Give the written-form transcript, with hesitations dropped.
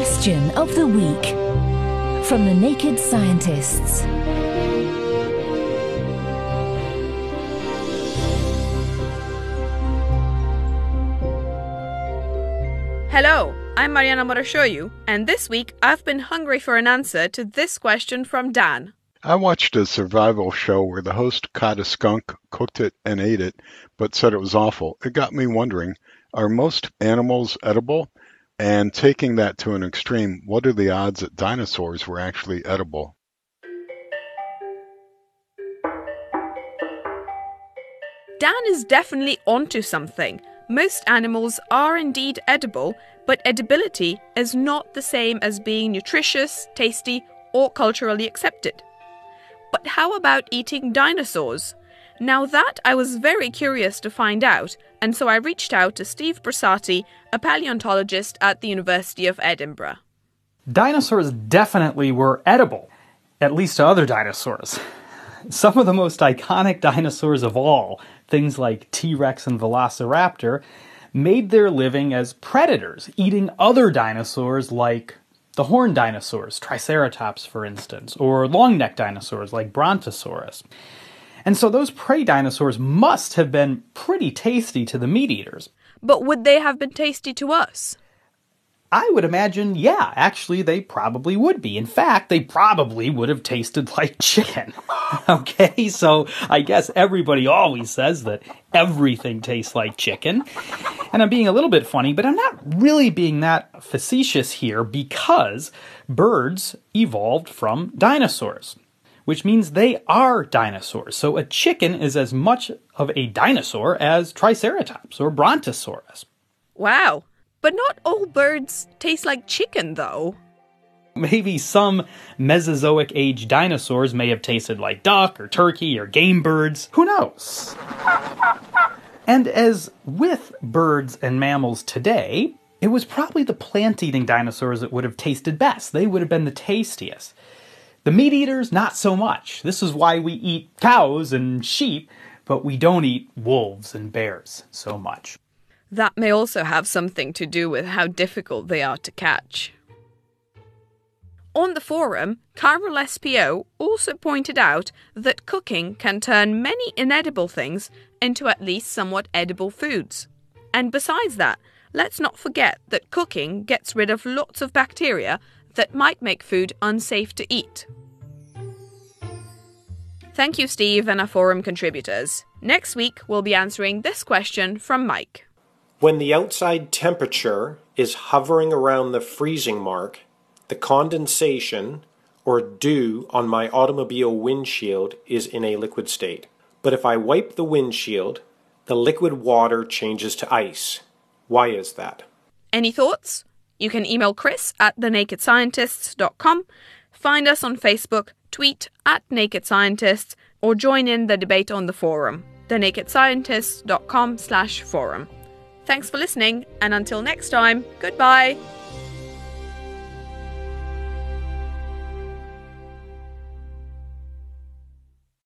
Question of the Week from the Naked Scientists. Hello, I'm Mariana Moreshoyu, and this week I've been hungry for an answer to this question from Dan. I watched a survival show where the host caught a skunk, cooked it, and ate it, but said it was awful. It got me wondering, are most animals edible? And taking that to an extreme, what are the odds that dinosaurs were actually edible? Dan is definitely onto something. Most animals are indeed edible, but edibility is not the same as being nutritious, tasty, or culturally accepted. But how about eating dinosaurs? Now that I was very curious to find out, and so I reached out to Steve Brusatte, a paleontologist at the University of Edinburgh. Dinosaurs definitely were edible, at least to other dinosaurs. Some of the most iconic dinosaurs of all, things like T-Rex and Velociraptor, made their living as predators, eating other dinosaurs like the horned dinosaurs, Triceratops for instance, or long-necked dinosaurs like Brontosaurus. And so those prey dinosaurs must have been pretty tasty to the meat-eaters. But would they have been tasty to us? I would imagine, yeah, actually they probably would be. In fact, they probably would have tasted like chicken. Okay, so I guess everybody always says that everything tastes like chicken. And I'm being a little bit funny, but I'm not really being that facetious here because birds evolved from dinosaurs, which means they are dinosaurs. So a chicken is as much of a dinosaur as Triceratops or Brontosaurus. Wow. But not all birds taste like chicken, though. Maybe some Mesozoic age dinosaurs may have tasted like duck or turkey or game birds. Who knows? And as with birds and mammals today, it was probably the plant-eating dinosaurs that would have tasted best. They would have been the tastiest. The meat-eaters, not so much. This is why we eat cows and sheep, but we don't eat wolves and bears so much. That may also have something to do with how difficult they are to catch. On the forum, Carol SPO also pointed out that cooking can turn many inedible things into at least somewhat edible foods. And besides that, let's not forget that cooking gets rid of lots of bacteria that might make food unsafe to eat. Thank you, Steve, and our forum contributors. Next week, we'll be answering this question from Mike. When the outside temperature is hovering around the freezing mark, the condensation or dew on my automobile windshield is in a liquid state. But if I wipe the windshield, the liquid water changes to ice. Why is that? Any thoughts? You can email Chris at thenakedscientists.com, find us on Facebook, tweet at Naked Scientists, or join in the debate on the forum, thenakedscientists.com/forum. Thanks for listening, and until next time, goodbye!